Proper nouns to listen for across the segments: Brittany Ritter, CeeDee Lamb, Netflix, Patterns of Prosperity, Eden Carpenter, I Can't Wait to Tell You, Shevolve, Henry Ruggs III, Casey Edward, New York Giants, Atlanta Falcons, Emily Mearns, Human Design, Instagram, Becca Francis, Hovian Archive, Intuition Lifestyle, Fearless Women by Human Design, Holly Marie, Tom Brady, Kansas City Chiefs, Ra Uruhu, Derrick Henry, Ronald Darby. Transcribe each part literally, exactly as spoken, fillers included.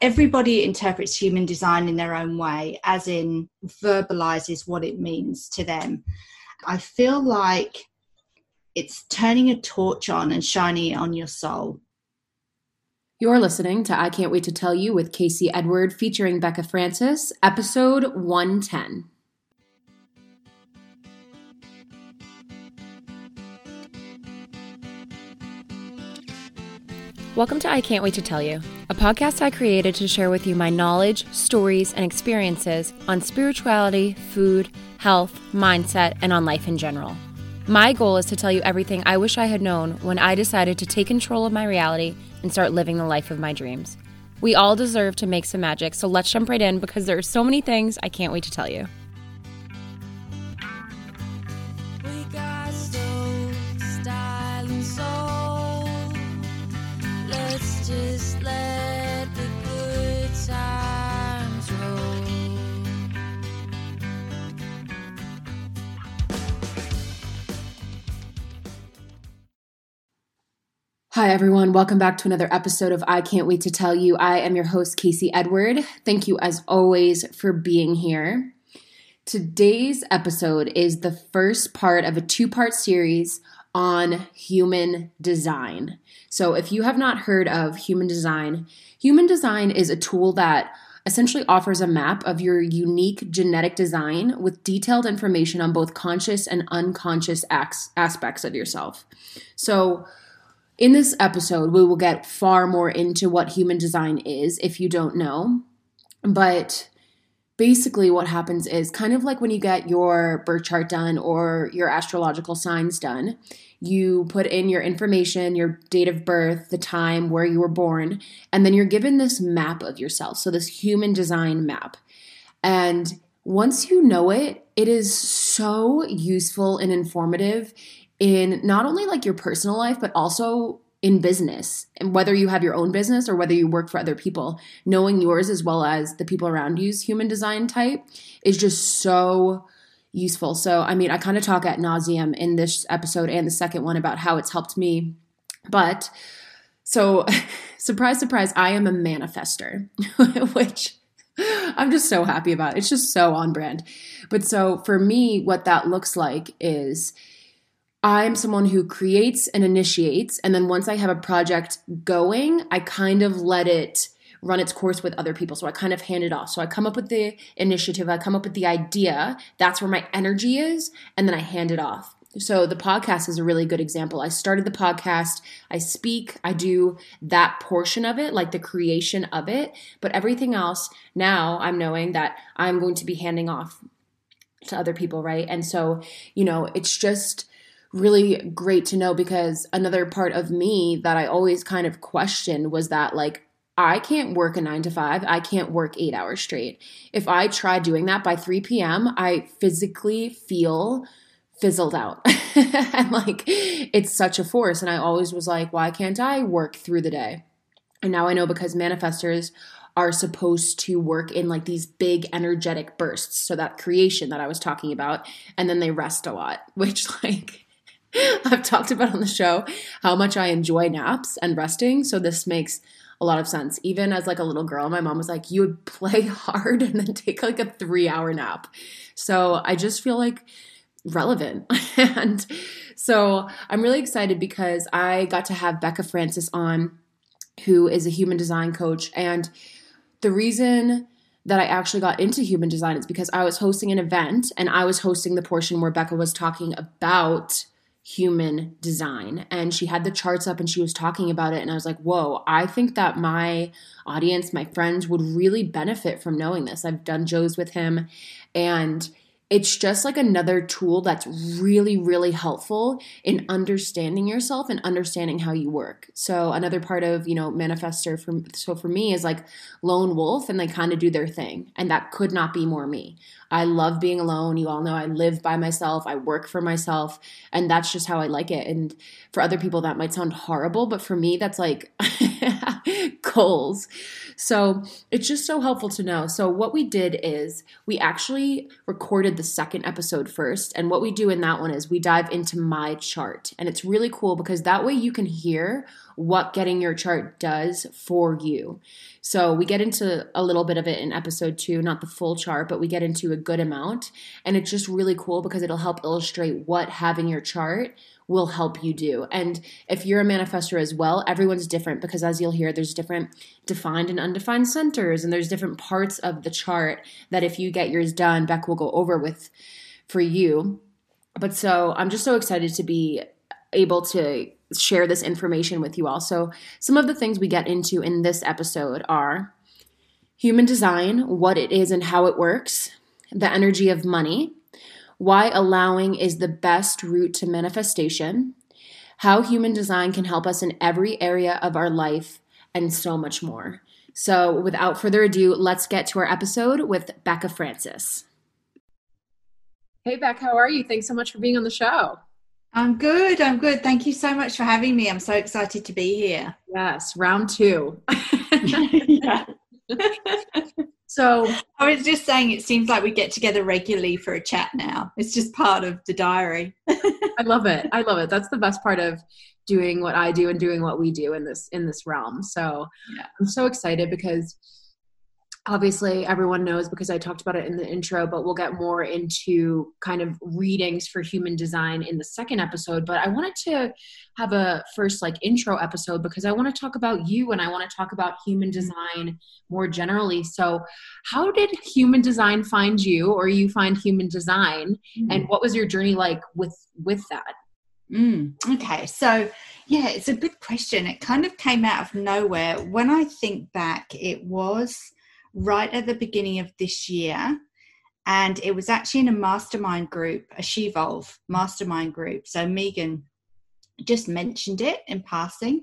everybody interprets human design in their own way, as in verbalizes what it means to them. I feel like it's turning a torch on and shining it on your soul. You're listening to I Can't Wait to Tell You with Casey Edward, featuring Becca Francis, episode one ten. Welcome to I Can't Wait to Tell You, a podcast I created to share with you my knowledge, stories, and experiences on spirituality, food, health, mindset, and on life in general. My goal is to tell you everything I wish I had known when I decided to take control of my reality and start living the life of my dreams. We all deserve to make some magic, so let's jump right in because there are so many things I can't wait to tell you. Hi, everyone. Welcome back to another episode of I Can't Wait to Tell You. I am your host, Casey Edward. Thank you, as always, for being here. Today's episode is the first part of a two-part series on human design. So if you have not heard of human design, human design is a tool that essentially offers a map of your unique genetic design with detailed information on both conscious and unconscious acts, aspects of yourself. So in this episode, we will get far more into what human design is if you don't know, but basically what happens is kind of like when you get your birth chart done or your astrological signs done, you put in your information, your date of birth, the time, where you were born, and then you're given this map of yourself, so this human design map. And once you know it, it is so useful and informative in not only like your personal life, but also in business, and whether you have your own business or whether you work for other people, knowing yours as well as the people around you's human design type is just so useful. So, I mean, I kind of talk ad nauseum in this episode and the second one about how it's helped me, but so surprise, surprise, I am a manifester, which I'm just so happy about. It's just so on brand. But so for me, what that looks like is I'm someone who creates and initiates, and then once I have a project going, I kind of let it run its course with other people. So I kind of hand it off. So I come up with the initiative, I come up with the idea, that's where my energy is, and then I hand it off. So the podcast is a really good example. I started the podcast, I speak, I do that portion of it, like the creation of it, but everything else, now I'm knowing that I'm going to be handing off to other people, right? And so, you know, it's just really great to know, because another part of me that I always kind of questioned was that, like, I can't work a nine to five. I can't work eight hours straight. If I try doing that by three p.m., I physically feel fizzled out. And like, it's such a force. And I always was like, why can't I work through the day? And now I know, because manifestors are supposed to work in like these big energetic bursts. So that creation that I was talking about, and then they rest a lot, which like I've talked about on the show how much I enjoy naps and resting, so this makes a lot of sense. Even as like a little girl, my mom was like, you would play hard and then take like a three-hour nap. So I just feel like relevant. And so I'm really excited because I got to have Becca Francis on, who is a human design coach. And the reason that I actually got into human design is because I was hosting an event, and I was hosting the portion where Becca was talking about human design, and she had the charts up and she was talking about it, and I was like, whoa, I think that my audience, my friends, would really benefit from knowing this. I've done Joe's with him, and it's just like another tool that's really, really helpful in understanding yourself and understanding how you work. So another part of, you know, manifestor for, so for me is like lone wolf, and they kind of do their thing, and that could not be more me. I love being alone. You all know I live by myself. I work for myself, and that's just how I like it. And for other people, that might sound horrible, but for me, that's like goals. So it's just so helpful to know. So what we did is we actually recorded the second episode first. And what we do in that one is we dive into my chart. And it's really cool because that way you can hear what getting your chart does for you. So we get into a little bit of it in episode two, not the full chart, but we get into a good amount. And it's just really cool because it'll help illustrate what having your chart will help you do. And if you're a manifestor as well, everyone's different because, as you'll hear, there's different defined and undefined centers, and there's different parts of the chart that if you get yours done, Beck will go over with for you. But so I'm just so excited to be able to share this information with you all. So some of the things we get into in this episode are human design, what it is and how it works, the energy of money, why allowing is the best route to manifestation, how human design can help us in every area of our life, and so much more. So without further ado, let's get to our episode with Becca Francis. Hey, Beck, how are you? Thanks so much for being on the show. I'm good. I'm good. Thank you so much for having me. I'm so excited to be here. Yes, round two. Yeah. So I was just saying, it seems like we get together regularly for a chat now. It's just part of the diary. I love it. I love it. That's the best part of doing what I do and doing what we do in this, in this realm. So yeah. I'm so excited because obviously everyone knows because I talked about it in the intro, but we'll get more into kind of readings for human design in the second episode. But I wanted to have a first like intro episode because I want to talk about you and I want to talk about human design more generally. So how did human design find you, or you find human design? Mm. And what was your journey like with, with that? Mm. Okay. So yeah, it's a good question. It kind of came out of nowhere. When I think back, it was right at the beginning of this year, and it was actually in a mastermind group, a Shevolve mastermind group. So Megan just mentioned it in passing,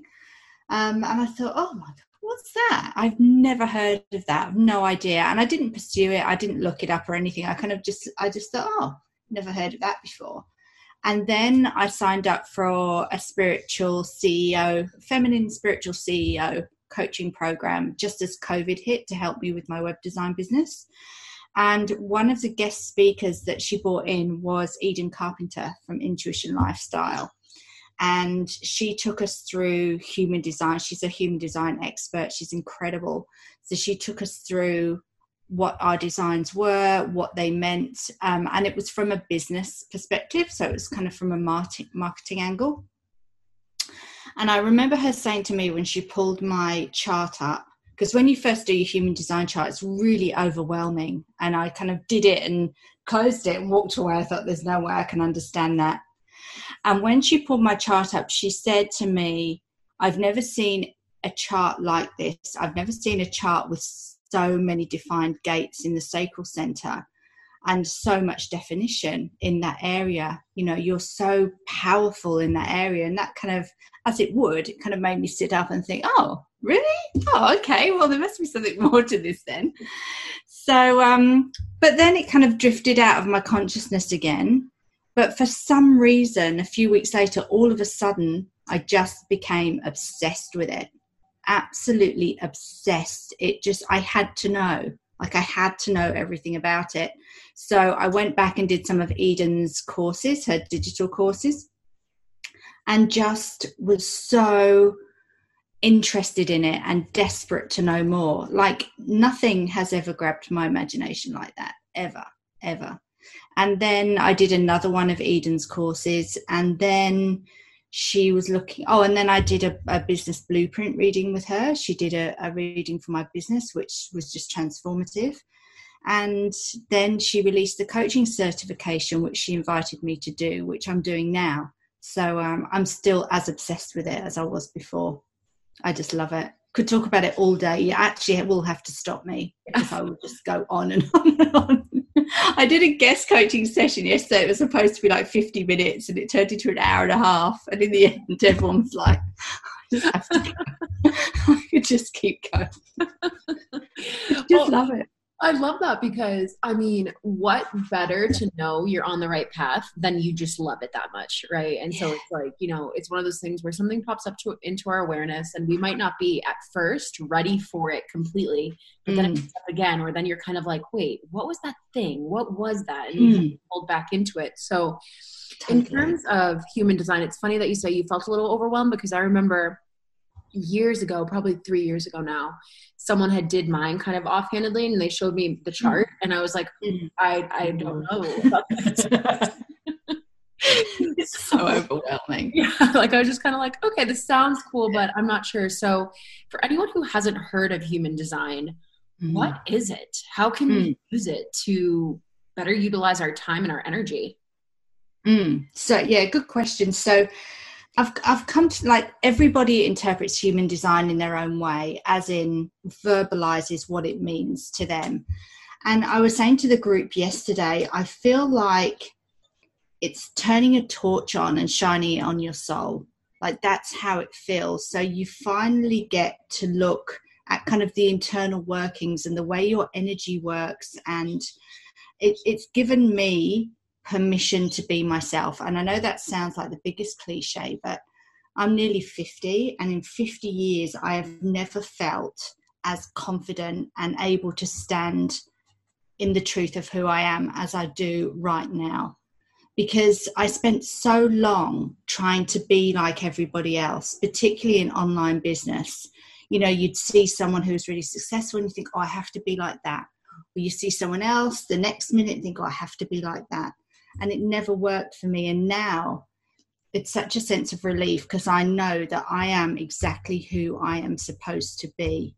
um, and I thought, oh my God, what's that? I've never heard of that. I've no idea, and I didn't pursue it. I didn't look it up or anything. I kind of just, I just thought, oh, never heard of that before. And then I signed up for a spiritual C E O, feminine spiritual C E O coaching program just as COVID hit to help me with my web design business. And one of the guest speakers that she brought in was Eden Carpenter from Intuition Lifestyle. And she took us through human design. She's a human design expert. She's incredible. So she took us through what our designs were, what they meant. Um, and it was from a business perspective. So it was kind of from a marketing, marketing angle. And I remember her saying to me when she pulled my chart up, because when you first do your human design chart, it's really overwhelming. And I kind of did it and closed it and walked away. I thought, there's no way I can understand that. And when she pulled my chart up, she said to me, I've never seen a chart like this. I've never seen a chart with so many defined gates in the sacral center and so much definition in that area. You know, you're so powerful in that area. And that kind of, as it would, it kind of made me sit up and think, oh, really? Oh, okay. Well, there must be something more to this then. So, um, but then it kind of drifted out of my consciousness again. But for some reason, a few weeks later, all of a sudden, I just became obsessed with it. Absolutely obsessed. It just, I had to know. Like I had to know everything about it. So I went back and did some of Eden's courses, her digital courses, and just was so interested in it and desperate to know more. Like nothing has ever grabbed my imagination like that, ever, ever. And then I did another one of Eden's courses, and then she was looking, oh, and then I did a, a business blueprint reading with her. She did a, a reading for my business, which was just transformative. And then she released the coaching certification, which she invited me to do, which I'm doing now. So um, I'm still as obsessed with it as I was before. I just love it. Could talk about it all day. You actually will have to stop me because I will just go on and on and on. I did a guest coaching session yesterday. It was supposed to be like fifty minutes and it turned into an hour and a half. And in the end, everyone was like, I just have to go. I could just keep going. just well, love it. I love that because, I mean, what better to know you're on the right path than you just love it that much, right? And so it's like, you know, it's one of those things where something pops up to, into our awareness and we might not be at first ready for it completely, but mm. then it pops up again, or then you're kind of like, wait, what was that thing? What was that? And mm. you pulled back into it. So in terms of human design, it's funny that you say you felt a little overwhelmed because I remember years ago, probably three years ago now, someone had did mine kind of offhandedly, and they showed me the chart, and I was like, mm, I, I don't know about that. It's so overwhelming. Yeah, like I was just kind of like, okay, this sounds cool, but I'm not sure. So for anyone who hasn't heard of Human Design, mm. what is it? How can mm. we use it to better utilize our time and our energy? Mm. So yeah, good question. So I've I've come to, like, everybody interprets Human Design in their own way, as in verbalizes what it means to them. And I was saying to the group yesterday, I feel like it's turning a torch on and shining it on your soul. Like, that's how it feels. So you finally get to look at kind of the internal workings and the way your energy works. And it, it's given me permission to be myself. And I know that sounds like the biggest cliche, but I'm nearly fifty, and in fifty years I have never felt as confident and able to stand in the truth of who I am as I do right now. Because I spent so long trying to be like everybody else, particularly in online business. You know, you'd see someone who's really successful and you think, oh, I have to be like that. Or you see someone else the next minute and think, oh, I have to be like that. And it never worked for me. And now it's such a sense of relief, because I know that I am exactly who I am supposed to be.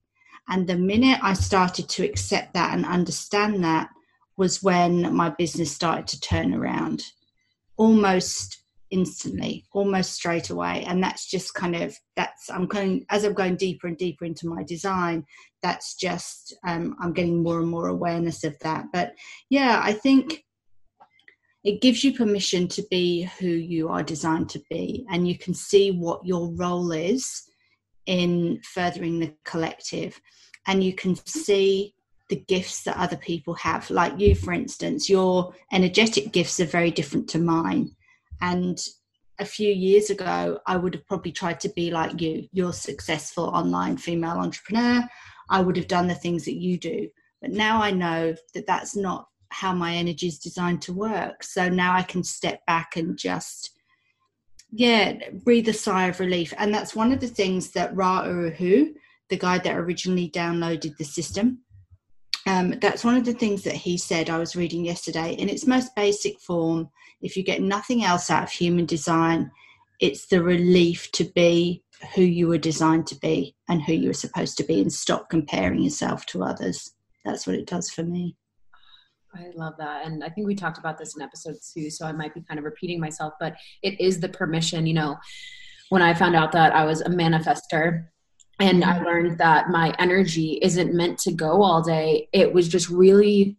And the minute I started to accept that and understand that was when my business started to turn around. Almost instantly, almost straight away. And that's just kind of, that's, I'm going, as I'm going deeper and deeper into my design, that's just, um, I'm getting more and more awareness of that. But yeah, I think it gives you permission to be who you are designed to be. And you can see what your role is in furthering the collective. And you can see the gifts that other people have. Like you, for instance, your energetic gifts are very different to mine. And a few years ago, I would have probably tried to be like you. You're a successful online female entrepreneur. I would have done the things that you do. But now I know that that's not how my energy is designed to work. So now I can step back and just, yeah, breathe a sigh of relief. And that's one of the things that Ra Uruhu, the guy that originally downloaded the system, Um, that's one of the things that he said. I was reading yesterday, in its most basic form, if you get nothing else out of Human Design, it's the relief to be who you were designed to be and who you were supposed to be, and stop comparing yourself to others. That's what it does for me. I love that. And I think we talked about this in episode two, so I might be kind of repeating myself, but it is the permission. You know, when I found out that I was a manifester, and I learned that my energy isn't meant to go all day, it was just really,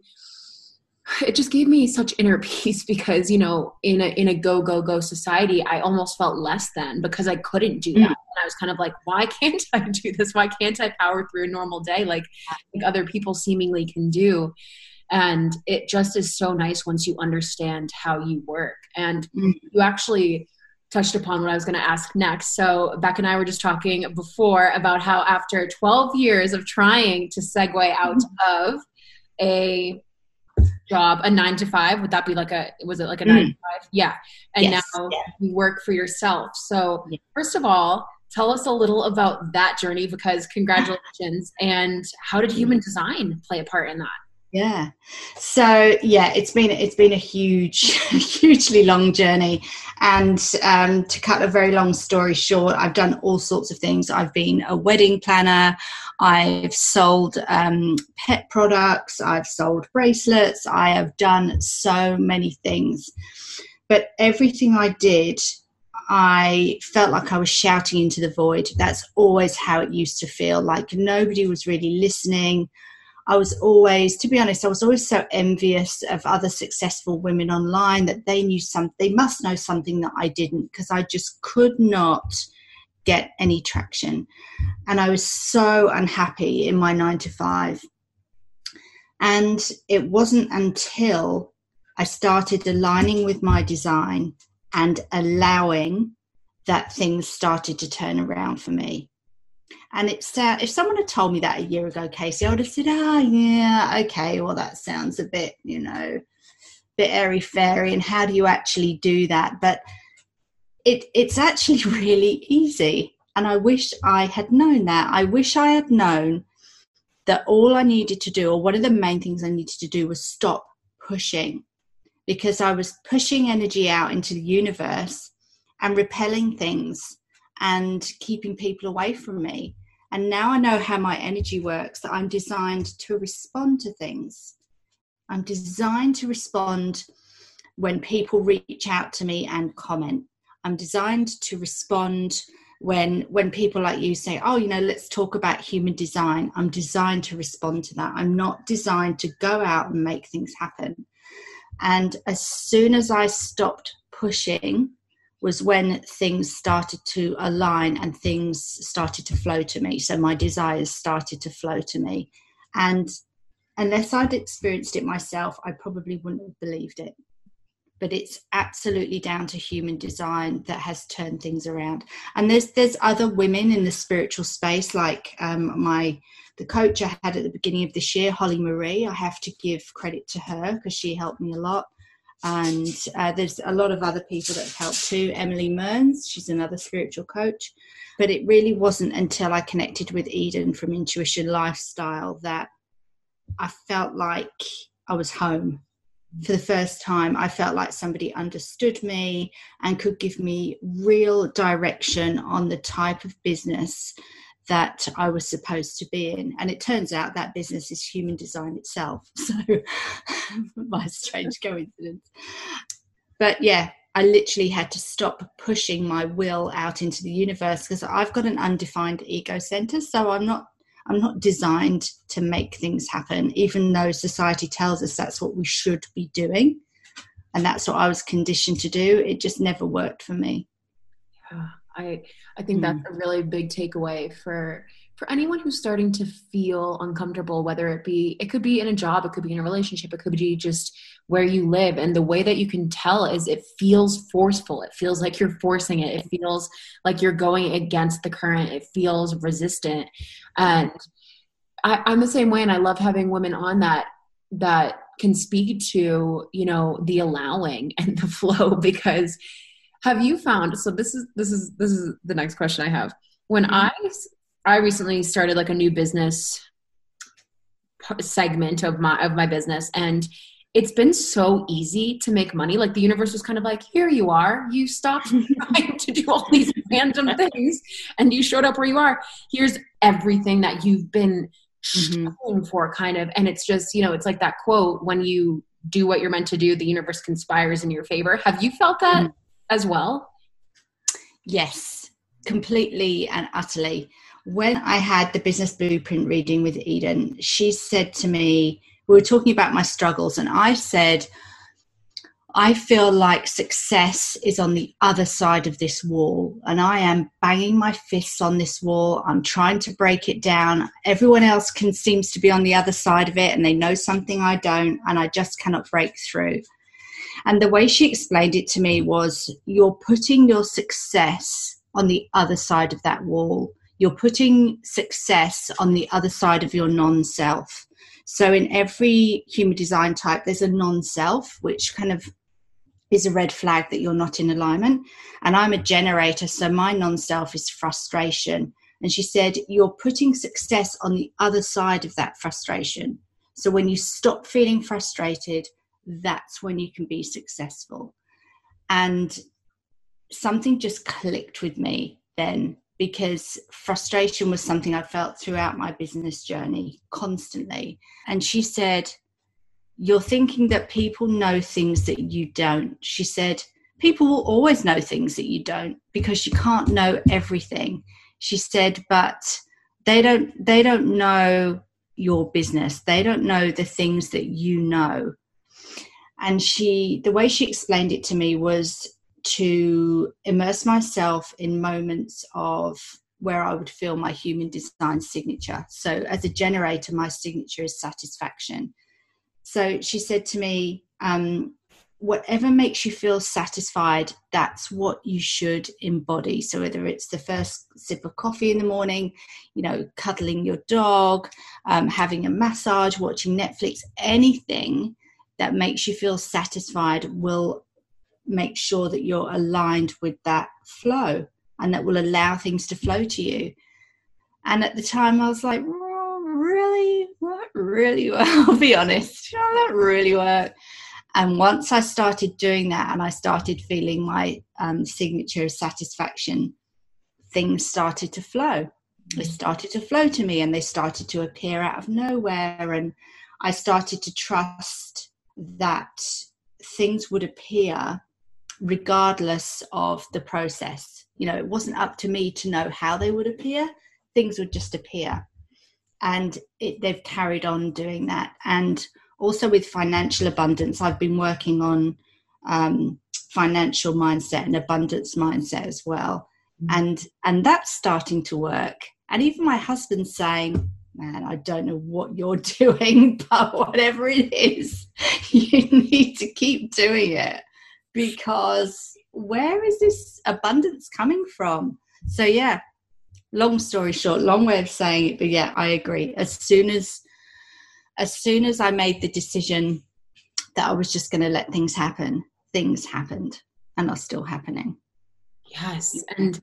it just gave me such inner peace, because, you know, in a, in a go, go, go society, I almost felt less than, because I couldn't do that. Mm. And I was kind of like, why can't I do this? Why can't I power through a normal day like, like other people seemingly can do? And it just is so nice once you understand how you work. And mm. you actually touched upon what I was going to ask next. So Becca and I were just talking before about how after twelve years of trying to segue out mm. of a job, a nine to five, would that be like a, was it like a mm. nine to five? Yeah. And yes. now yeah. you work for yourself. So yeah. first of all, tell us a little about that journey, because congratulations. And how did Human Design play a part in that? Yeah. So yeah, it's been, it's been a huge, hugely long journey. And um, to cut a very long story short, I've done all sorts of things. I've been a wedding planner. I've sold um, pet products. I've sold bracelets. I have done so many things, but everything I did, I felt like I was shouting into the void. That's always how it used to feel, like nobody was really listening. I was always, to be honest, I was always so envious of other successful women online, that they knew something, they must know something that I didn't, because I just could not get any traction. And I was so unhappy in my nine to five. And it wasn't until I started aligning with my design and allowing that things started to turn around for me. And it's uh, if someone had told me that a year ago, Casey, I would have said, oh, yeah, okay, well, that sounds a bit, you know, a bit airy-fairy, and how do you actually do that? But it it's actually really easy. And I wish I had known that. I wish I had known that all I needed to do, or one of the main things I needed to do, was stop pushing, because I was pushing energy out into the universe and repelling things and keeping people away from me. And now I know how my energy works, that I'm designed to respond to things. I'm designed to respond when people reach out to me and comment. I'm designed to respond when when people like you say, oh, you know, let's talk about human design. I'm designed to respond to that. I'm not designed to go out and make things happen. And as soon as I stopped pushing was when things started to align and things started to flow to me. So my desires started to flow to me. And unless I'd experienced it myself, I probably wouldn't have believed it. But it's absolutely down to human design that has turned things around. And there's there's other women in the spiritual space, like um, my the coach I had at the beginning of this year, Holly Marie. I have to give credit to her because she helped me a lot. And uh, there's a lot of other people that have helped too. Emily Mearns, she's another spiritual coach. But it really wasn't until I connected with Eden from Intuition Lifestyle that I felt like I was home. For the first time, I felt like somebody understood me and could give me real direction on the type of business that I was supposed to be in. And it turns out that business is human design itself. So my strange coincidence. But yeah, I literally had to stop pushing my will out into the universe, because I've got an undefined ego center. So I'm not I'm not designed to make things happen, even though society tells us that's what we should be doing. And that's what I was conditioned to do. It just never worked for me. Yeah, I, I think mm. that's a really big takeaway for, for anyone who's starting to feel uncomfortable, whether it be, it could be in a job, it could be in a relationship, it could be just where you live. And the way that you can tell is it feels forceful. It feels like you're forcing it. It feels like you're going against the current. It feels resistant. And I, I'm the same way, and I love having women on that that can speak to, you know, the allowing and the flow. Because have you found? So this is this is this is the next question I have. When I I recently started like a new business segment of my of my business, and it's been so easy to make money. Like the universe was kind of like, here you are. You stopped trying to do all these random things and you showed up where you are. Here's everything that you've been mm-hmm. shooting for, kind of. And it's just, you know, it's like that quote, when you do what you're meant to do, the universe conspires in your favor. Have you felt that mm-hmm. as well? Yes, completely and utterly. When I had the business blueprint reading with Eden, she said to me, we were talking about my struggles, and I said, I feel like success is on the other side of this wall, and I am banging my fists on this wall. I'm trying to break it down. Everyone else can seems to be on the other side of it, and they know something I don't, and I just cannot break through. And the way she explained it to me was, you're putting your success on the other side of that wall. You're putting success on the other side of your non-self. So in every human design type, there's a non-self, which kind of is a red flag that you're not in alignment. And I'm a generator, so my non-self is frustration. And she said, you're putting success on the other side of that frustration. So when you stop feeling frustrated, that's when you can be successful. And something just clicked with me then, because frustration was something I felt throughout my business journey constantly. And she said, you're thinking that people know things that you don't. She said, people will always know things that you don't, because you can't know everything. She said, but they don't, they don't know your business. They don't know the things that you know. And she, the way she explained it to me was, to immerse myself in moments of where I would feel my human design signature. So as a generator, my signature is satisfaction. So she said to me, um, whatever makes you feel satisfied, that's what you should embody. So whether it's the first sip of coffee in the morning, you know, cuddling your dog, um, having a massage, watching Netflix, anything that makes you feel satisfied will make sure that you're aligned with that flow and that will allow things to flow to you. And at the time I was like, oh, really? Not really well, I'll be honest. Oh, that really worked. And once I started doing that and I started feeling my um, signature of satisfaction, things started to flow. They started to flow to me, and they started to appear out of nowhere. And I started to trust that things would appear regardless of the process. You know, it wasn't up to me to know how they would appear. Things would just appear. And it, they've carried on doing that. And also with financial abundance, I've been working on um, financial mindset and abundance mindset as well. Mm-hmm. And, and that's starting to work. And even my husband's saying, man, I don't know what you're doing, but whatever it is, you need to keep doing it, because where is this abundance coming from? So, yeah, long story short, long way of saying it. But, yeah, I agree. As soon as As soon as I made the decision that I was just going to let things happen, things happened and are still happening. Yes. And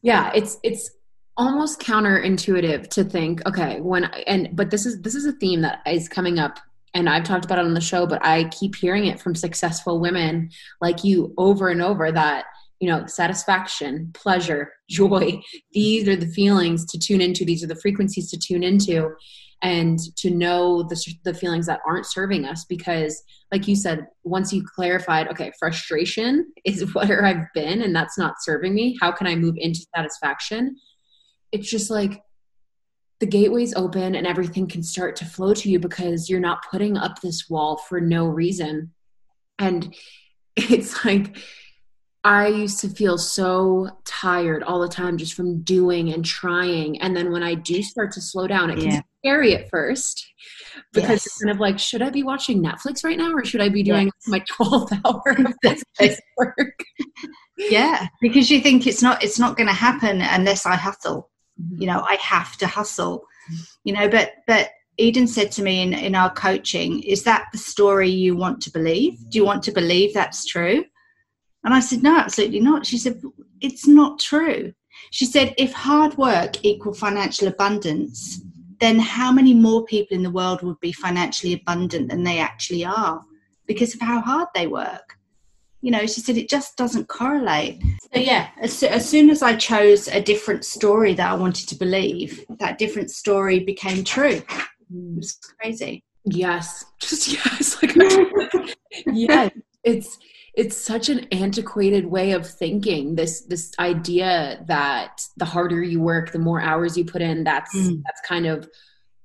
yeah, it's, it's almost counterintuitive to think, okay, when, I, and, but this is, this is a theme that is coming up, and I've talked about it on the show, but I keep hearing it from successful women like you over and over that, you know, satisfaction, pleasure, joy, these are the feelings to tune into. These are the frequencies to tune into. And to know the, the feelings that aren't serving us, because like you said, once you clarified, okay, frustration is where I've been and that's not serving me. How can I move into satisfaction? It's just like the gateway's open and everything can start to flow to you, because you're not putting up this wall for no reason. And it's like, I used to feel so tired all the time just from doing and trying. And then when I do start to slow down, it yeah. can be scary at first, because yes. it's kind of like, should I be watching Netflix right now, or should I be doing yes. my twelfth hour of this work? Yeah, because you think it's not it's not going to happen unless I hustle. Mm-hmm. You know, I have to hustle. Mm-hmm. You know, but but Eden said to me in, in our coaching, is that the story you want to believe? Do you want to believe that's true? And I said, no, absolutely not. She said, it's not true. She said, if hard work equaled financial abundance, then how many more people in the world would be financially abundant than they actually are because of how hard they work? You know, she said, it just doesn't correlate. So, yeah, as, as soon as I chose a different story that I wanted to believe, that different story became true. It was crazy. Yes. Just yes. Like, yes. It's... It's such an antiquated way of thinking, this this idea that the harder you work, the more hours you put in, that's mm. that's kind of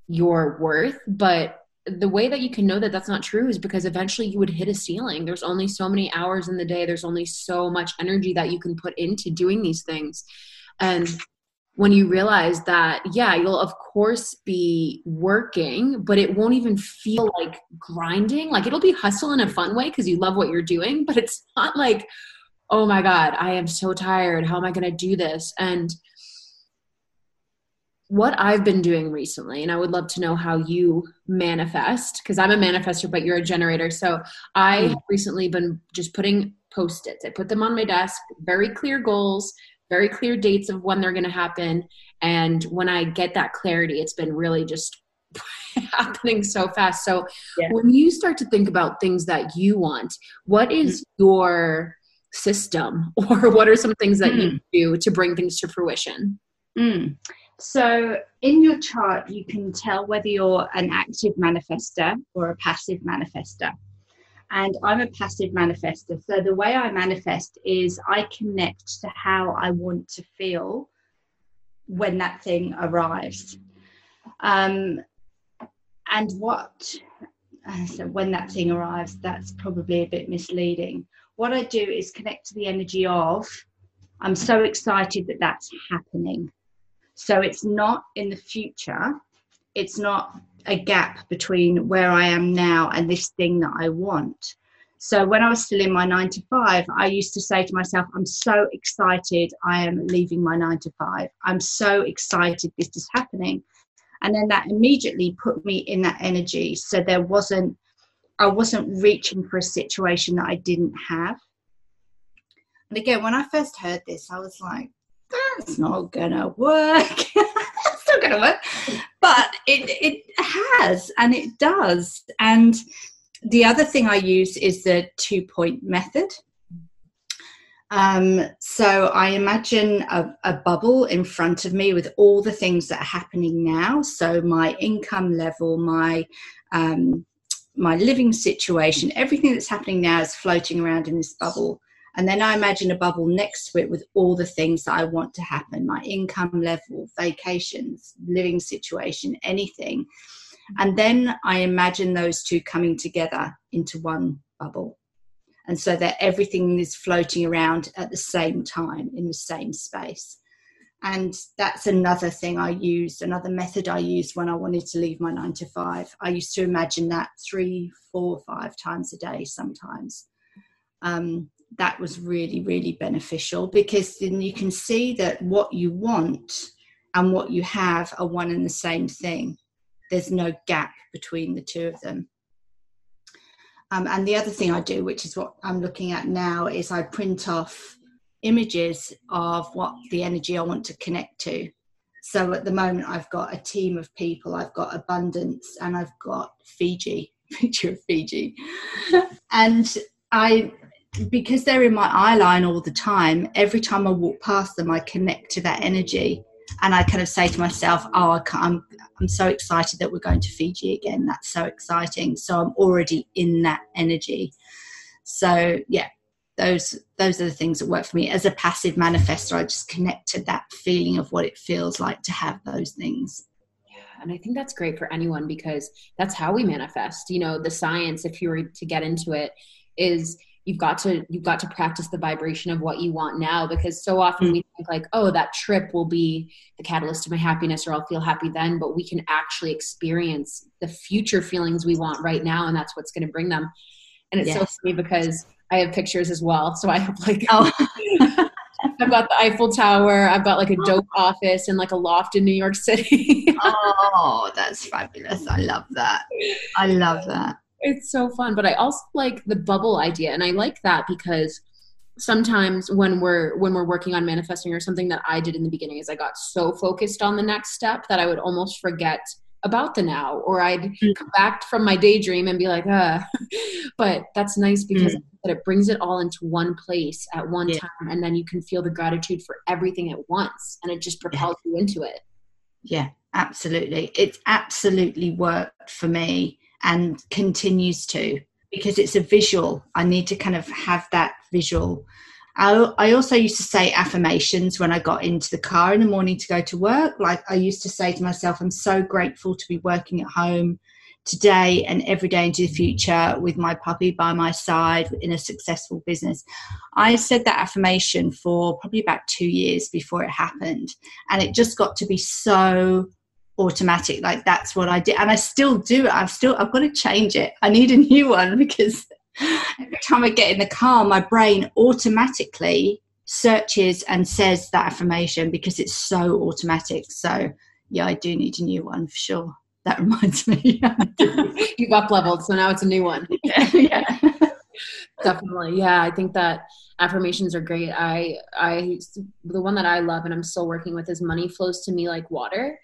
your worth. But the way that you can know that that's not true is because eventually you would hit a ceiling. There's only so many hours in the day. There's only so much energy that you can put into doing these things. And when you realize that, yeah, you'll of course be working, but it won't even feel like grinding. Like, it'll be hustle in a fun way because you love what you're doing, but it's not like, oh my God, I am so tired. How am I going to do this? And what I've been doing recently, and I would love to know how you manifest, because I'm a manifester, but you're a generator. So I have recently been just putting post-its. I put them on my desk, very clear goals, very clear dates of when they're going to happen. And when I get that clarity, it's been really just happening so fast. So yeah. when you start to think about things that you want, what is mm-hmm. your system, or what are some things that mm. you do to bring things to fruition? Mm. So in your chart, you can tell whether you're an active manifester or a passive manifester. And I'm a passive manifester. So the way I manifest is I connect to how I want to feel when that thing arrives. Um, and what, so when that thing arrives, that's probably a bit misleading. What I do is connect to the energy of, I'm so excited that that's happening. So it's not in the future. It's not a gap between where I am now and this thing that I want. So when I was still in my nine to five, I used to say to myself, I'm so excited I am leaving my nine to five. I'm so excited this is happening. And then that immediately put me in that energy. So there wasn't, I wasn't reaching for a situation that I didn't have. And again, when I first heard this, I was like, that's not gonna work. It's not gonna work. But it it has, and it does. And the other thing I use is the two-point method. Um, so I imagine a, a bubble in front of me with all the things that are happening now. So my income level, my um, my living situation, everything that's happening now is floating around in this bubble. And then I imagine a bubble next to it with all the things that I want to happen, my income level, vacations, living situation, anything. And then I imagine those two coming together into one bubble. And so that everything is floating around at the same time in the same space. And that's another thing I used, another method I used when I wanted to leave my nine to five. I used to imagine that three, four, five times a day sometimes. Um, that was really, really beneficial, because then you can see that what you want and what you have are one and the same thing. There's no gap between the two of them. Um, and the other thing I do, which is what I'm looking at now, is I print off images of what the energy I want to connect to. So at the moment, I've got a team of people, I've got abundance, and I've got Fiji, picture of Fiji. And I, because they're in my eye line all the time, every time I walk past them, I connect to that energy. And I kind of say to myself, oh, I can't, I'm, I'm so excited that we're going to Fiji again. That's so exciting. So I'm already in that energy. So, yeah, those those are the things that work for me. As a passive manifestor, I just connect to that feeling of what it feels like to have those things. Yeah, and I think that's great for anyone, because that's how we manifest. You know, the science, if you were to get into it, is – You've got to you've got to practice the vibration of what you want now, because so often mm. we think like, oh, that trip will be the catalyst to my happiness, or I'll feel happy then. But we can actually experience the future feelings we want right now, and that's what's going to bring them. And it's yes. so funny because I have pictures as well. So I have like, oh. I've got the Eiffel Tower. I've got like a dope oh. office and like a loft in New York City. Oh, that's fabulous! I love that. I love that. It's so fun. But I also like the bubble idea. And I like that because sometimes when we're, when we're working on manifesting, or something that I did in the beginning is I got so focused on the next step that I would almost forget about the now, or I'd mm. come back from my daydream and be like, uh, but that's nice because mm. it brings it all into one place at one yeah. time. And then you can feel the gratitude for everything at once. And it just propels yeah. you into it. Yeah, absolutely. It's absolutely worked for me. And continues to, because it's a visual. I need to kind of have that visual. I, I also used to say affirmations when I got into the car in the morning to go to work. Like I used to say to myself, I'm so grateful to be working at home today and every day into the future with my puppy by my side in a successful business. I said that affirmation for probably about two years before it happened. And it just got to be so automatic, like that's what I did, and I still do it. I've still I've got to change it. I need a new one, because every time I get in the car, my brain automatically searches and says that affirmation because it's so automatic. So yeah, I do need a new one for sure. That reminds me. You've up leveled, so now it's a new one. Yeah, yeah. Definitely. Yeah, I think that affirmations are great. I I the one that I love and I'm still working with is money flows to me like water.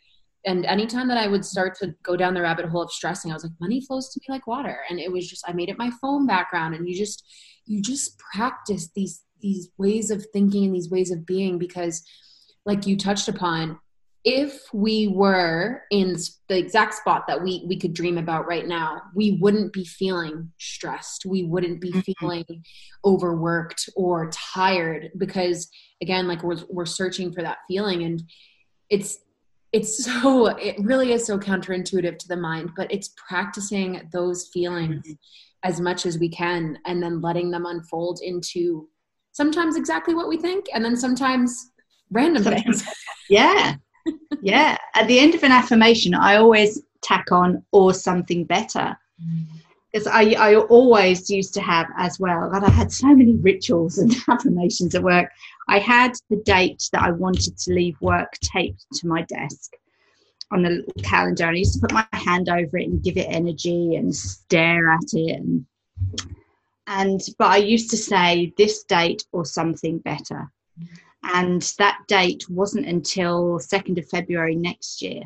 And anytime that I would start to go down the rabbit hole of stressing, I was like, money flows to me like water. And it was just, I made it my phone background. And you just, you just practice these, these ways of thinking and these ways of being, because like you touched upon, if we were in the exact spot that we, we could dream about right now, we wouldn't be feeling stressed. We wouldn't be mm-hmm. feeling overworked or tired, because again, like we're, we're searching for that feeling. And it's, It's so, it really is so counterintuitive to the mind, but it's practicing those feelings mm-hmm. as much as we can, and then letting them unfold into sometimes exactly what we think, and then sometimes random sometimes. things. Yeah. Yeah. At the end of an affirmation, I always tack on or something better. Mm-hmm. Because I, I always used to have as well, and I had so many rituals and affirmations at work. I had the date that I wanted to leave work taped to my desk on a little calendar. And I used to put my hand over it and give it energy and stare at it. And, And but I used to say this date or something better. And that date wasn't until second of February next year.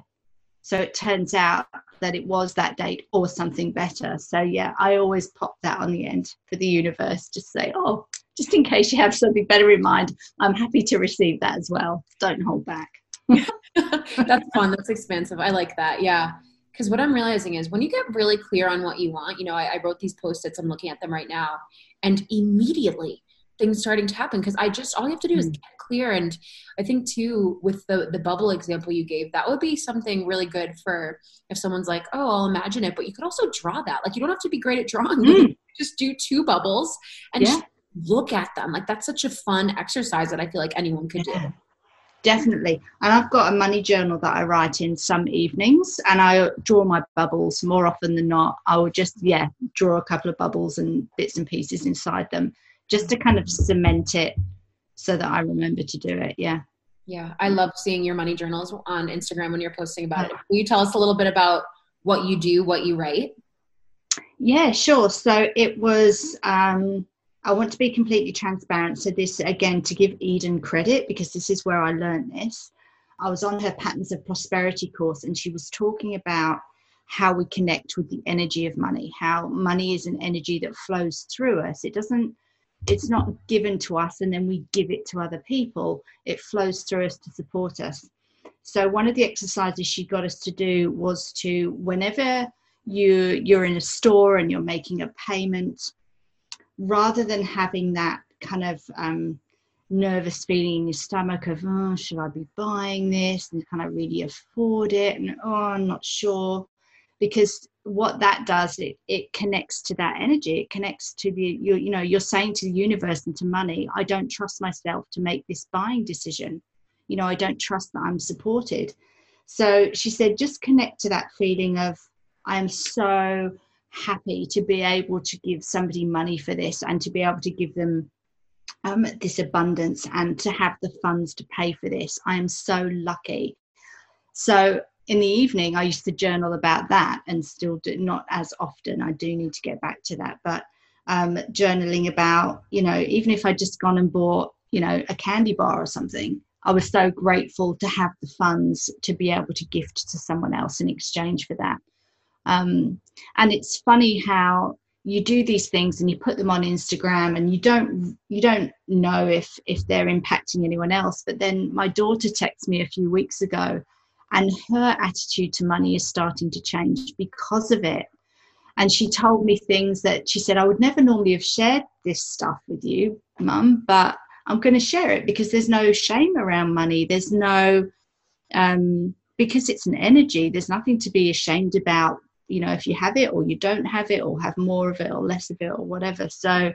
So it turns out that it was that date or something better. So, yeah, I always pop that on the end for the universe. Just say, oh, just in case you have something better in mind, I'm happy to receive that as well. Don't hold back. That's fun. That's expansive. I like that. Yeah. Because what I'm realizing is when you get really clear on what you want, you know, I, I wrote these post-its, I'm looking at them right now, and immediately things starting to happen. Because I just, all you have to do is get clear. And I think too, with the, the bubble example you gave, that would be something really good for if someone's like, oh, I'll imagine it. But you could also draw that. Like, you don't have to be great at drawing. Mm. Just do two bubbles and yeah. just look at them. Like, that's such a fun exercise that I feel like anyone could yeah. do. Definitely. And I've got a money journal that I write in some evenings, and I draw my bubbles more often than not. I will just, yeah, draw a couple of bubbles and bits and pieces inside them just to kind of cement it so that I remember to do it. Yeah. Yeah. I love seeing your money journals on Instagram when you're posting about it. Will you tell us a little bit about what you do, what you write? Yeah, sure. So it was, um, I want to be completely transparent. So this, again, to give Eden credit, because this is where I learned this. I was on her Patterns of Prosperity course, and she was talking about how we connect with the energy of money, how money is an energy that flows through us. It doesn't, it's not given to us and then we give it to other people. It flows through us to support us. So one of the exercises she got us to do was to, whenever you, you're in a store and you're making a payment, rather than having that kind of um, nervous feeling in your stomach of, oh, should I be buying this? And can I really afford it? And, oh, I'm not sure. Because what that does, it, it connects to that energy. It connects to the, you, you know, you're saying to the universe and to money, I don't trust myself to make this buying decision. You know, I don't trust that I'm supported. So she said, just connect to that feeling of, I am so happy to be able to give somebody money for this and to be able to give them um, this abundance and to have the funds to pay for this. I am so lucky. So in the evening, I used to journal about that, and still do, not as often. I do need to get back to that, but um, journaling about, you know, even if I'd just gone and bought, you know, a candy bar or something, I was so grateful to have the funds to be able to gift to someone else in exchange for that. Um, and it's funny how you do these things and you put them on Instagram, and you don't you don't know if if they're impacting anyone else. But then my daughter texted me a few weeks ago, and her attitude to money is starting to change because of it. And she told me things that she said, I would never normally have shared this stuff with you, Mum, but I'm going to share it because there's no shame around money. There's no, um, because it's an energy, there's nothing to be ashamed about. You know, if you have it or you don't have it, or have more of it or less of it or whatever. So,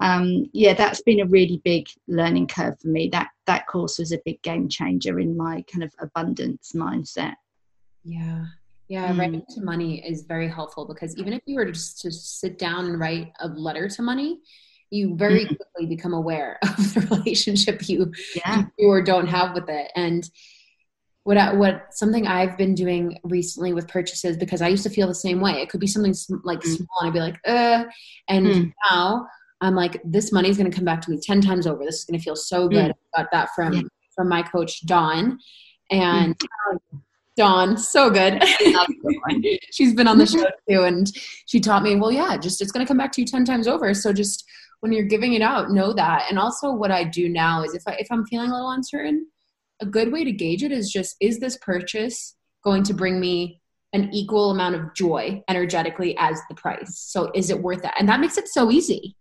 um, yeah, that's been a really big learning curve for me. That that course was a big game changer in my kind of abundance mindset. Yeah, yeah. Mm. Writing to money is very helpful, because even if you were just to sit down and write a letter to money, you very mm. quickly become aware of the relationship you yeah. you or don't have with it. And What, I, what something I've been doing recently with purchases, because I used to feel the same way. It could be something sm- like mm. small, and I'd be like, uh, and mm. now I'm like, this money is going to come back to me ten times over. This is going to feel so good. Mm. I got that from, yeah. from my coach, Dawn, and mm. Dawn, so good. She's been on the show too. And she taught me, well, yeah, just, it's going to come back to you ten times over. So just when you're giving it out, know that. And also what I do now is if I, if I'm feeling a little uncertain, a good way to gauge it is just, is this purchase going to bring me an equal amount of joy energetically as the price? So is it worth it? And that makes it so easy.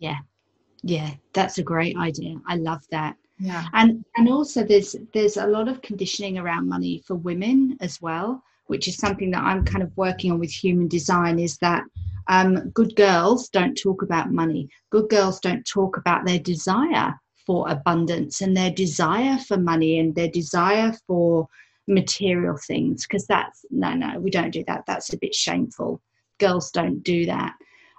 Yeah. Yeah. That's a great idea. I love that. Yeah. And, and also there's, there's a lot of conditioning around money for women as well, which is something that I'm kind of working on with Human Design, is that um, good girls don't talk about money. Good girls don't talk about their desire for abundance and their desire for money and their desire for material things, because that's no no we don't do that. That's a bit shameful. Girls don't do that.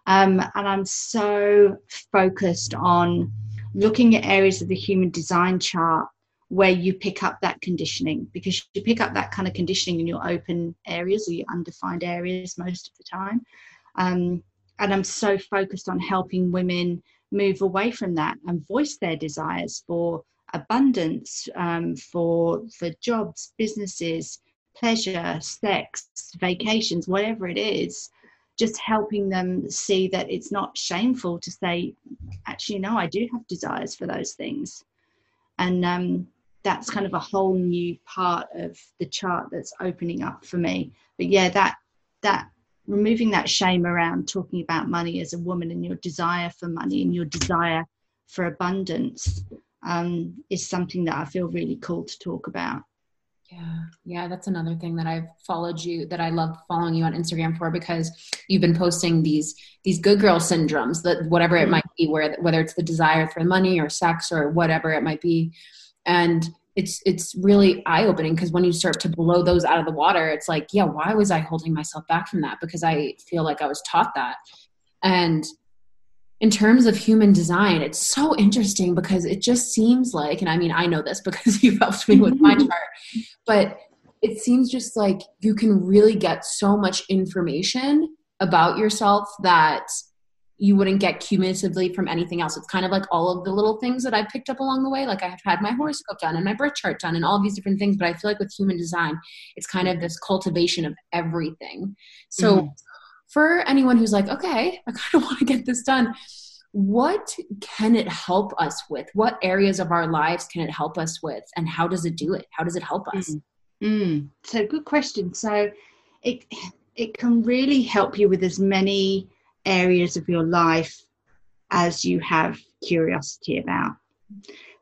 Um, and I'm so focused on looking at areas of the Human Design chart where you pick up that conditioning, because you pick up that kind of conditioning in your open areas or your undefined areas most of the time. Um, And I'm so focused on helping women move away from that and voice their desires for abundance, um, for, for jobs, businesses, pleasure, sex, vacations, whatever it is, just helping them see that it's not shameful to say, actually, no, I do have desires for those things. And um, that's kind of a whole new part of the chart that's opening up for me. But yeah, that, that removing that shame around talking about money as a woman and your desire for money and your desire for abundance um, is something that I feel really cool to talk about. Yeah. Yeah. That's another thing that I've followed you, that I love following you on Instagram for, because you've been posting these, these good girl syndromes, that whatever it might be, where, whether it's the desire for money or sex or whatever it might be. And it's, it's really eye opening, because when you start to blow those out of the water, it's like, yeah, why was I holding myself back from that? Because I feel like I was taught that. And in terms of human design, it's so interesting, because it just seems like, and I mean, I know this because you've helped me with my chart, but it seems just like you can really get so much information about yourself that you wouldn't get cumulatively from anything else. It's kind of like all of the little things that I picked up along the way. Like I have had my horoscope done and my birth chart done and all these different things, but I feel like with human design, it's kind of this cultivation of everything. So mm-hmm. for anyone who's like, okay, I kind of want to get this done, what can it help us with? What areas of our lives can it help us with? And how does it do it? How does it help us? Mm-hmm. So good question. So it it can really help you with as many areas of your life as you have curiosity about.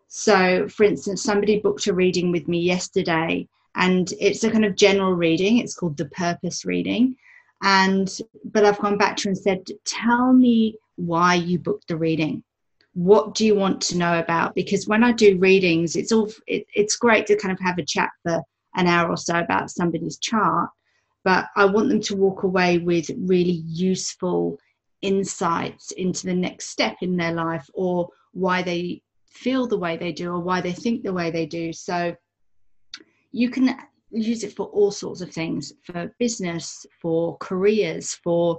So for instance, somebody booked a reading with me yesterday, and it's a kind of general reading. It's called the purpose reading. And but I've gone back to her and said, tell me why you booked the reading. What do you want to know about? Because when I do readings, it's all it, it's great to kind of have a chat for an hour or so about somebody's chart, but I want them to walk away with really useful insights into the next step in their life, or why they feel the way they do, or why they think the way they do. So you can use it for all sorts of things, for business, for careers, for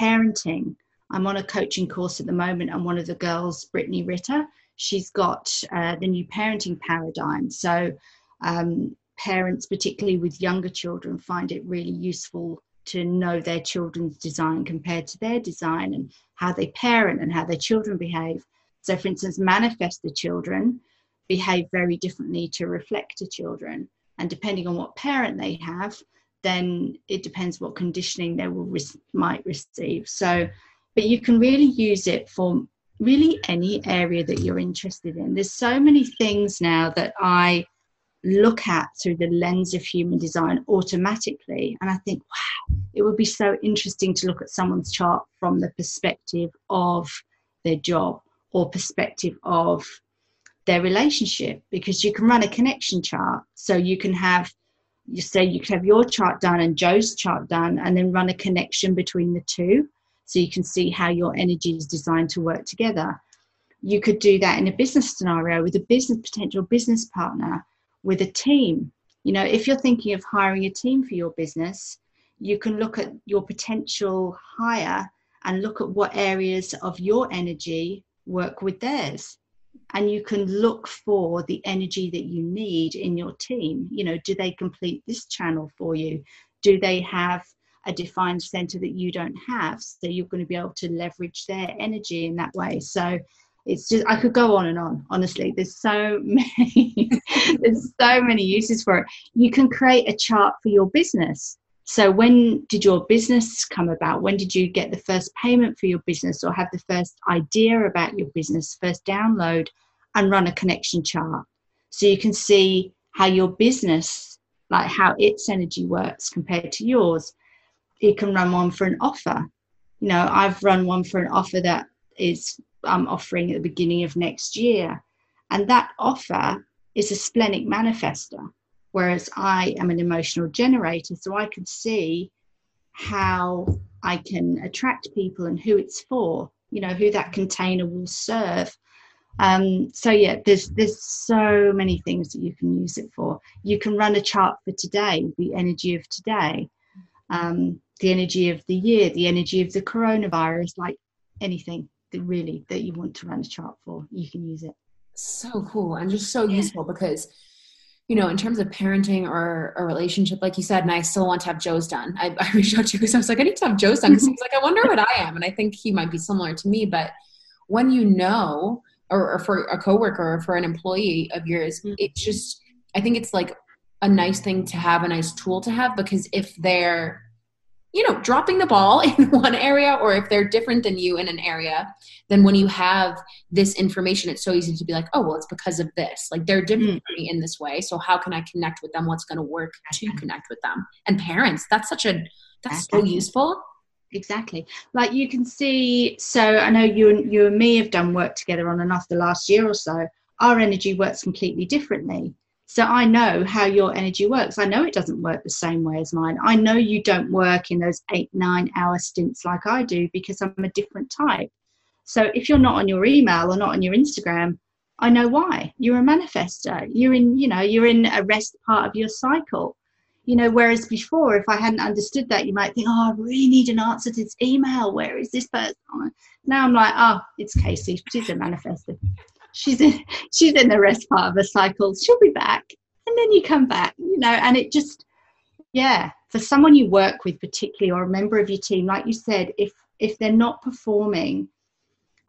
parenting. I'm on a coaching course at the moment, and one of the girls, Brittany Ritter, she's got uh, the new parenting paradigm. So um, parents, particularly with younger children, find it really useful to know their children's design compared to their design, and how they parent and how their children behave. So for instance, manifestor children behave very differently to reflector children. And depending on what parent they have, then it depends what conditioning they will re- might receive. So, but you can really use it for really any area that you're interested in. There's so many things now that I look at through the lens of human design automatically. And I think, wow, it would be so interesting to look at someone's chart from the perspective of their job or perspective of their relationship, because you can run a connection chart. So you can have, you say you can have your chart done and Joe's chart done, and then run a connection between the two. So you can see how your energy is designed to work together. You could do that in a business scenario with a business potential business partner, with a team. You know, if you're thinking of hiring a team for your business, you can look at your potential hire and look at what areas of your energy work with theirs. And you can look for the energy that you need in your team. You know, do they complete this channel for you? Do they have a defined center that you don't have? So you're going to be able to leverage their energy in that way. So it's just, I could go on and on, honestly. There's so many, there's so many uses for it. You can create a chart for your business. So when did your business come about? When did you get the first payment for your business, or have the first idea about your business, first download, and run a connection chart? So you can see how your business, like how its energy works compared to yours. You can run one for an offer. You know, I've run one for an offer that is I'm offering at the beginning of next year. And that offer is a splenic manifestor, whereas I am an emotional generator, so I can see how I can attract people and who it's for, you know, who that container will serve. Um, so, yeah, there's there's so many things that you can use it for. You can run a chart for today, the energy of today. Um, the energy of the year, the energy of the coronavirus, like anything that really that you want to run a chart for, you can use it. So cool and just so yeah. useful, because you know, in terms of parenting or a relationship, like you said, and I still want to have Joe's done. I, I reached out to you because I was like, I need to have Joe's done. Because he was like, I wonder what I am. And I think he might be similar to me. But when you know, or, or for a coworker or for an employee of yours, mm-hmm. it's just, I think it's like a nice thing to have, a nice tool to have, because if they're, you know, dropping the ball in one area, or if they're different than you in an area, then when you have this information, it's so easy to be like, oh, well, it's because of this. Like, they're different mm-hmm. in this way. So how can I connect with them? What's going to work to connect with them? And parents, that's such a, that's exactly. so useful. Exactly. Like you can see, so I know you and you and me have done work together on and off the last year or so. Our energy works completely differently. So I know how your energy works. I know it doesn't work the same way as mine. I know you don't work in those eight, nine hour stints like I do, because I'm a different type. So if you're not on your email or not on your Instagram, I know why. You're a manifestor. You're in, you know, you're in a rest part of your cycle. You know, whereas before, if I hadn't understood that, you might think, oh, I really need an answer to this email. Where is this person? Now I'm like, oh, it's Casey. She's a manifestor. She's in, she's in the rest part of a cycle. She'll be back. And then you come back, you know, and it just, yeah. For someone you work with particularly, or a member of your team, like you said, if if they're not performing,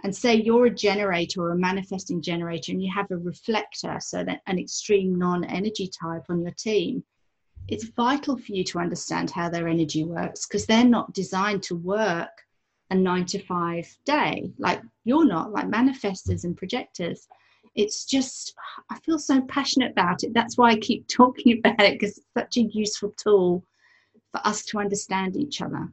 and say you're a generator or a manifesting generator and you have a reflector, so that an extreme non-energy type on your team, it's vital for you to understand how their energy works, because they're not designed to work a nine to five day like you're not, like manifestors and projectors. It's just, I feel so passionate about it. That's why I keep talking about it, because it's such a useful tool for us to understand each other.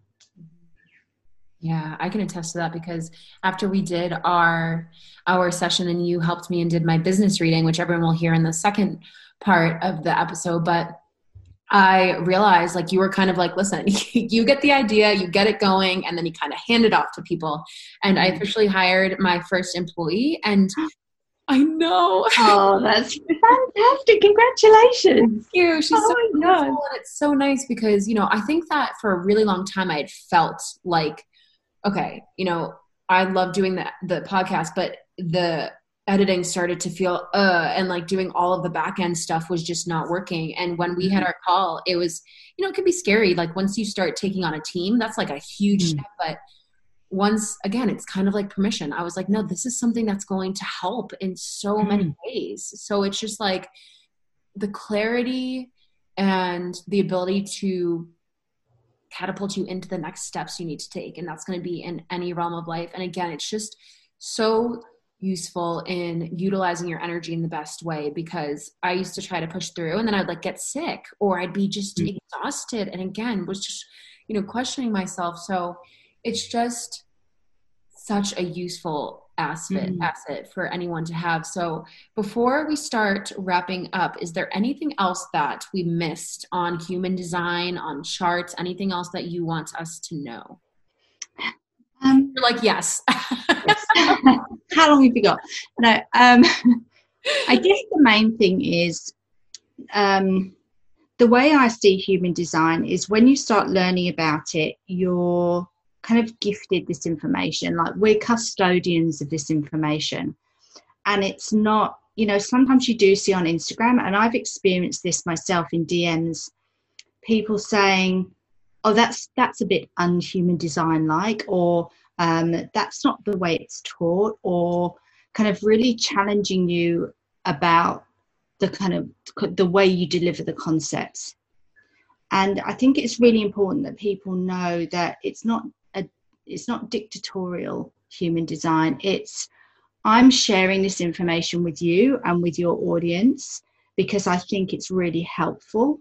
Yeah, I can attest to that, because after we did our our session and you helped me and did my business reading, which everyone will hear in the second part of the episode, but I realized, like, you were kind of like, listen, you get the idea, you get it going, and then you kind of hand it off to people. And I officially hired my first employee, and I know. Oh, that's fantastic. Congratulations. Thank you. She's oh so wonderful. And it's so nice because, you know, I think that for a really long time I had felt like, okay, you know, I love doing the, the podcast, but the editing started to feel, uh, and like doing all of the back end stuff was just not working. And when we had our call, it was, you know, it could be scary. Like once you start taking on a team, that's like a huge mm. step. But once again, it's kind of like permission. I was like, no, this is something that's going to help in so mm. many ways. So it's just like the clarity and the ability to catapult you into the next steps you need to take. And that's going to be in any realm of life. And again, it's just so useful in utilizing your energy in the best way, because I used to try to push through and then I'd like get sick, or I'd be just mm-hmm. exhausted. And again, was just, you know, questioning myself. So it's just such a useful asset, mm-hmm. asset for anyone to have. So before we start wrapping up, is there anything else that we missed on human design, on charts, anything else that you want us to know? Um, You're like, yes. How long have you got? No, um, I guess the main thing is um, the way I see human design is when you start learning about it, you're kind of gifted this information. Like we're custodians of this information. And it's not, you know, sometimes you do see on Instagram, and I've experienced this myself in D Ms, people saying, oh, that's that's a bit unhuman design-like, or um, that's not the way it's taught, or kind of really challenging you about the kind of the way you deliver the concepts. And I think it's really important that people know that it's not a it's not dictatorial human design. It's I'm sharing this information with you and with your audience because I think it's really helpful.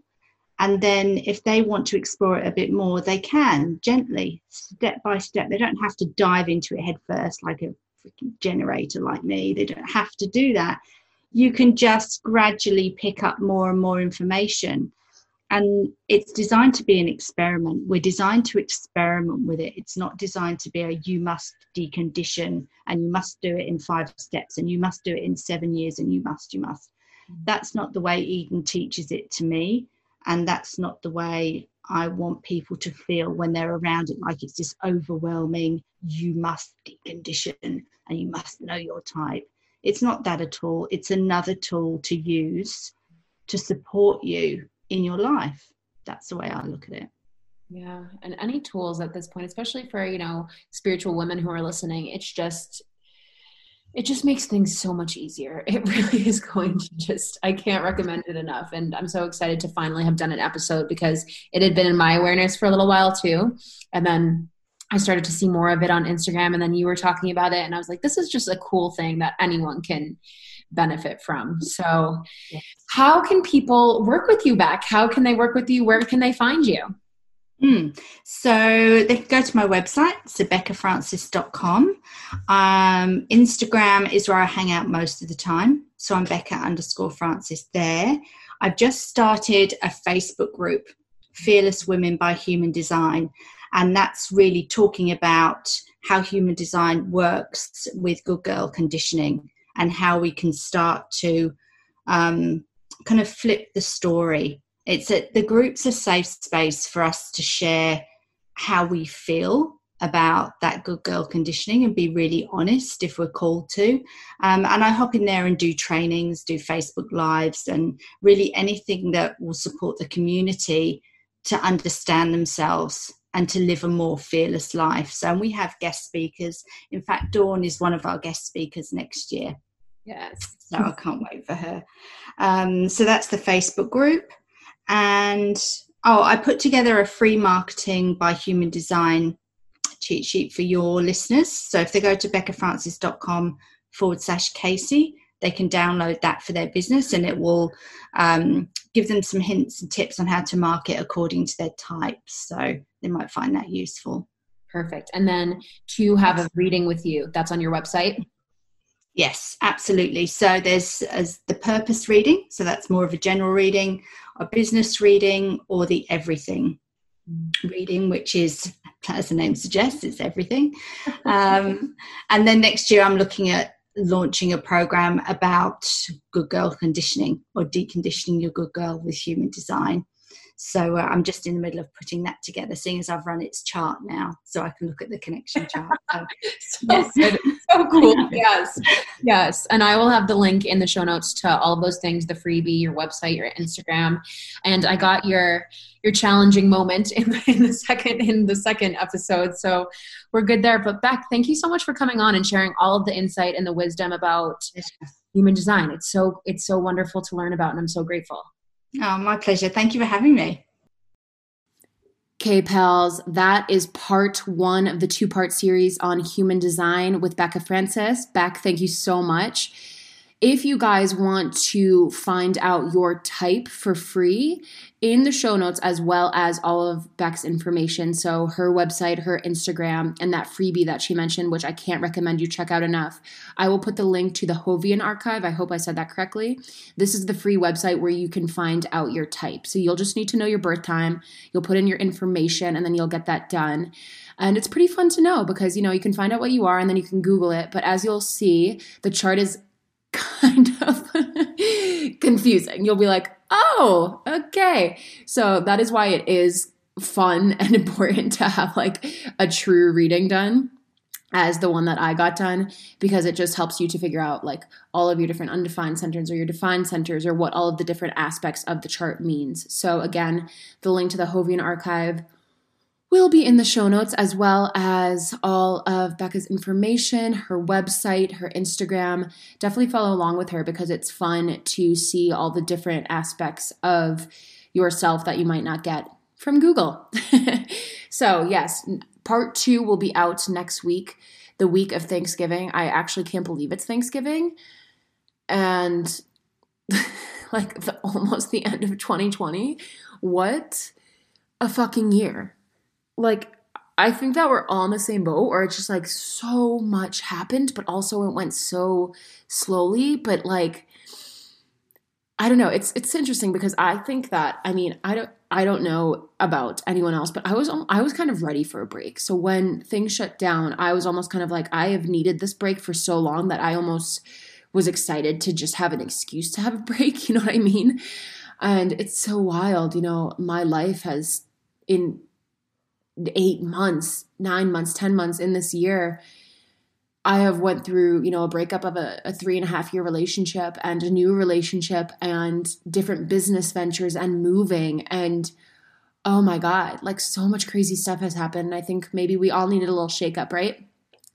And then if they want to explore it a bit more, they can, gently, step by step. They don't have to dive into it head first like a freaking generator like me. They don't have to do that. You can just gradually pick up more and more information. And it's designed to be an experiment. We're designed to experiment with it. It's not designed to be a you must decondition and you must do it in five steps and you must do it in seven years and you must, you must. That's not the way Eden teaches it to me. And that's not the way I want people to feel when they're around it, like it's this overwhelming, you must decondition and you must know your type. It's not that at all. It's another tool to use to support you in your life. That's the way I look at it. Yeah. And any tools at this point, especially for, you know, spiritual women who are listening, it's just, it just makes things so much easier. It really is going to just, I can't recommend it enough. And I'm so excited to finally have done an episode because it had been in my awareness for a little while too. And then I started to see more of it on Instagram, and then you were talking about it, and I was like, this is just a cool thing that anyone can benefit from. So yes. How can people work with you, Beck? How can they work with you? Where can they find you? Mm. So they can go to my website, so becca francis dot com. Um, Instagram is where I hang out most of the time. So I'm Becca underscore Francis there. I've just started a Facebook group, Fearless Women by Human Design. And that's really talking about how human design works with good girl conditioning and how we can start to um, kind of flip the story. It's a, the group's a safe space for us to share how we feel about that good girl conditioning and be really honest if we're called to. Um, and I hop in there and do trainings, do Facebook Lives, and really anything that will support the community to understand themselves and to live a more fearless life. So we have guest speakers. In fact, Dawn is one of our guest speakers next year. Yes. So I can't wait for her. Um, so that's the Facebook group. And, oh, I put together a free Marketing by Human Design cheat sheet for your listeners. So if they go to becca francis dot com forward slash Casey, they can download that for their business, and it will um, give them some hints and tips on how to market according to their type. So they might find that useful. Perfect. And then to have a reading with you, that's on your website? Yes, absolutely. So there's as the purpose reading. So that's more of a general reading, a business reading, or the everything reading, which is, as the name suggests, it's everything. Um, and then next year I'm looking at launching a program about good girl conditioning or deconditioning your good girl with human design. So uh, I'm just in the middle of putting that together, seeing as I've run its chart now, so I can look at the connection chart. So, so, yes. So cool. Yes. Yes. And I will have the link in the show notes to all of those things, the freebie, your website, your Instagram. And I got your, your challenging moment in the, in the second, in the second episode. So we're good there. But Beck, thank you so much for coming on and sharing all of the insight and the wisdom about human design. It's so, it's so wonderful to learn about, and I'm so grateful. Oh, my pleasure. Thank you for having me. Okay, pals, that is part one of the two-part series on human design with Becca Francis. Beck, thank you so much. If you guys want to find out your type for free, in the show notes, as well as all of Beck's information, so her website, her Instagram, and that freebie that she mentioned, which I can't recommend you check out enough, I will put the link to the Hovian Archive. I hope I said that correctly. This is the free website where you can find out your type. So you'll just need to know your birth time. You'll put in your information, and then you'll get that done. And it's pretty fun to know because, you know, you can find out what you are, and then you can Google it. But as you'll see, the chart is kind of confusing. You'll be like, oh, okay. So that is why it is fun and important to have like a true reading done as the one that I got done, because it just helps you to figure out like all of your different undefined centers or your defined centers or what all of the different aspects of the chart means. So again, the link to the Hovian Archive will be in the show notes, as well as all of Becca's information, her website, her Instagram. Definitely follow along with her because it's fun to see all the different aspects of yourself that you might not get from Google. So yes, part two will be out next week, the week of Thanksgiving. I actually can't believe it's Thanksgiving. And like the, almost the end of twenty twenty. What a fucking year. Like, I think that we're all in the same boat, or it's just like so much happened, but also it went so slowly. But like, I don't know. It's, it's interesting because I think that, I mean, I don't, I don't know about anyone else, but I was, I was kind of ready for a break. So when things shut down, I was almost kind of like, I have needed this break for so long that I almost was excited to just have an excuse to have a break. You know what I mean? And it's so wild. You know, my life has in eight months, nine months, ten months in this year, I have went through, you know, a breakup of a, a three and a half year relationship and a new relationship and different business ventures and moving. And oh my God, like so much crazy stuff has happened. I think maybe we all needed a little shakeup, right?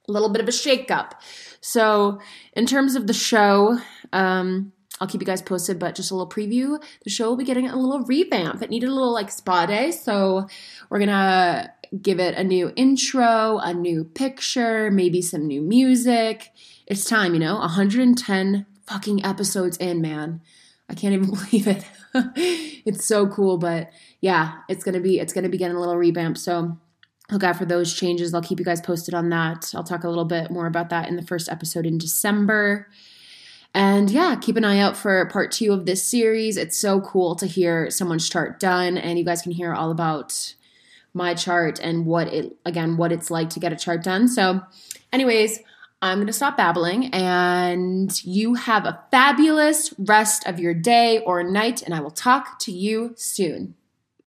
A little bit of a shakeup. So in terms of the show, um, I'll keep you guys posted, but just a little preview. The show will be getting a little revamp. It needed a little like spa day. So we're going to give it a new intro, a new picture, maybe some new music. It's time, you know, one hundred ten fucking episodes in, man. I can't even believe it. It's so cool, but yeah, it's going to be, it's going to be getting a little revamp. So look out for those changes. I'll keep you guys posted on that. I'll talk a little bit more about that in the first episode in December. And yeah, keep an eye out for part two of this series. It's so cool to hear someone's chart done, and you guys can hear all about my chart and what it, again, what it's like to get a chart done. So anyways, I'm going to stop babbling, and you have a fabulous rest of your day or night, and I will talk to you soon.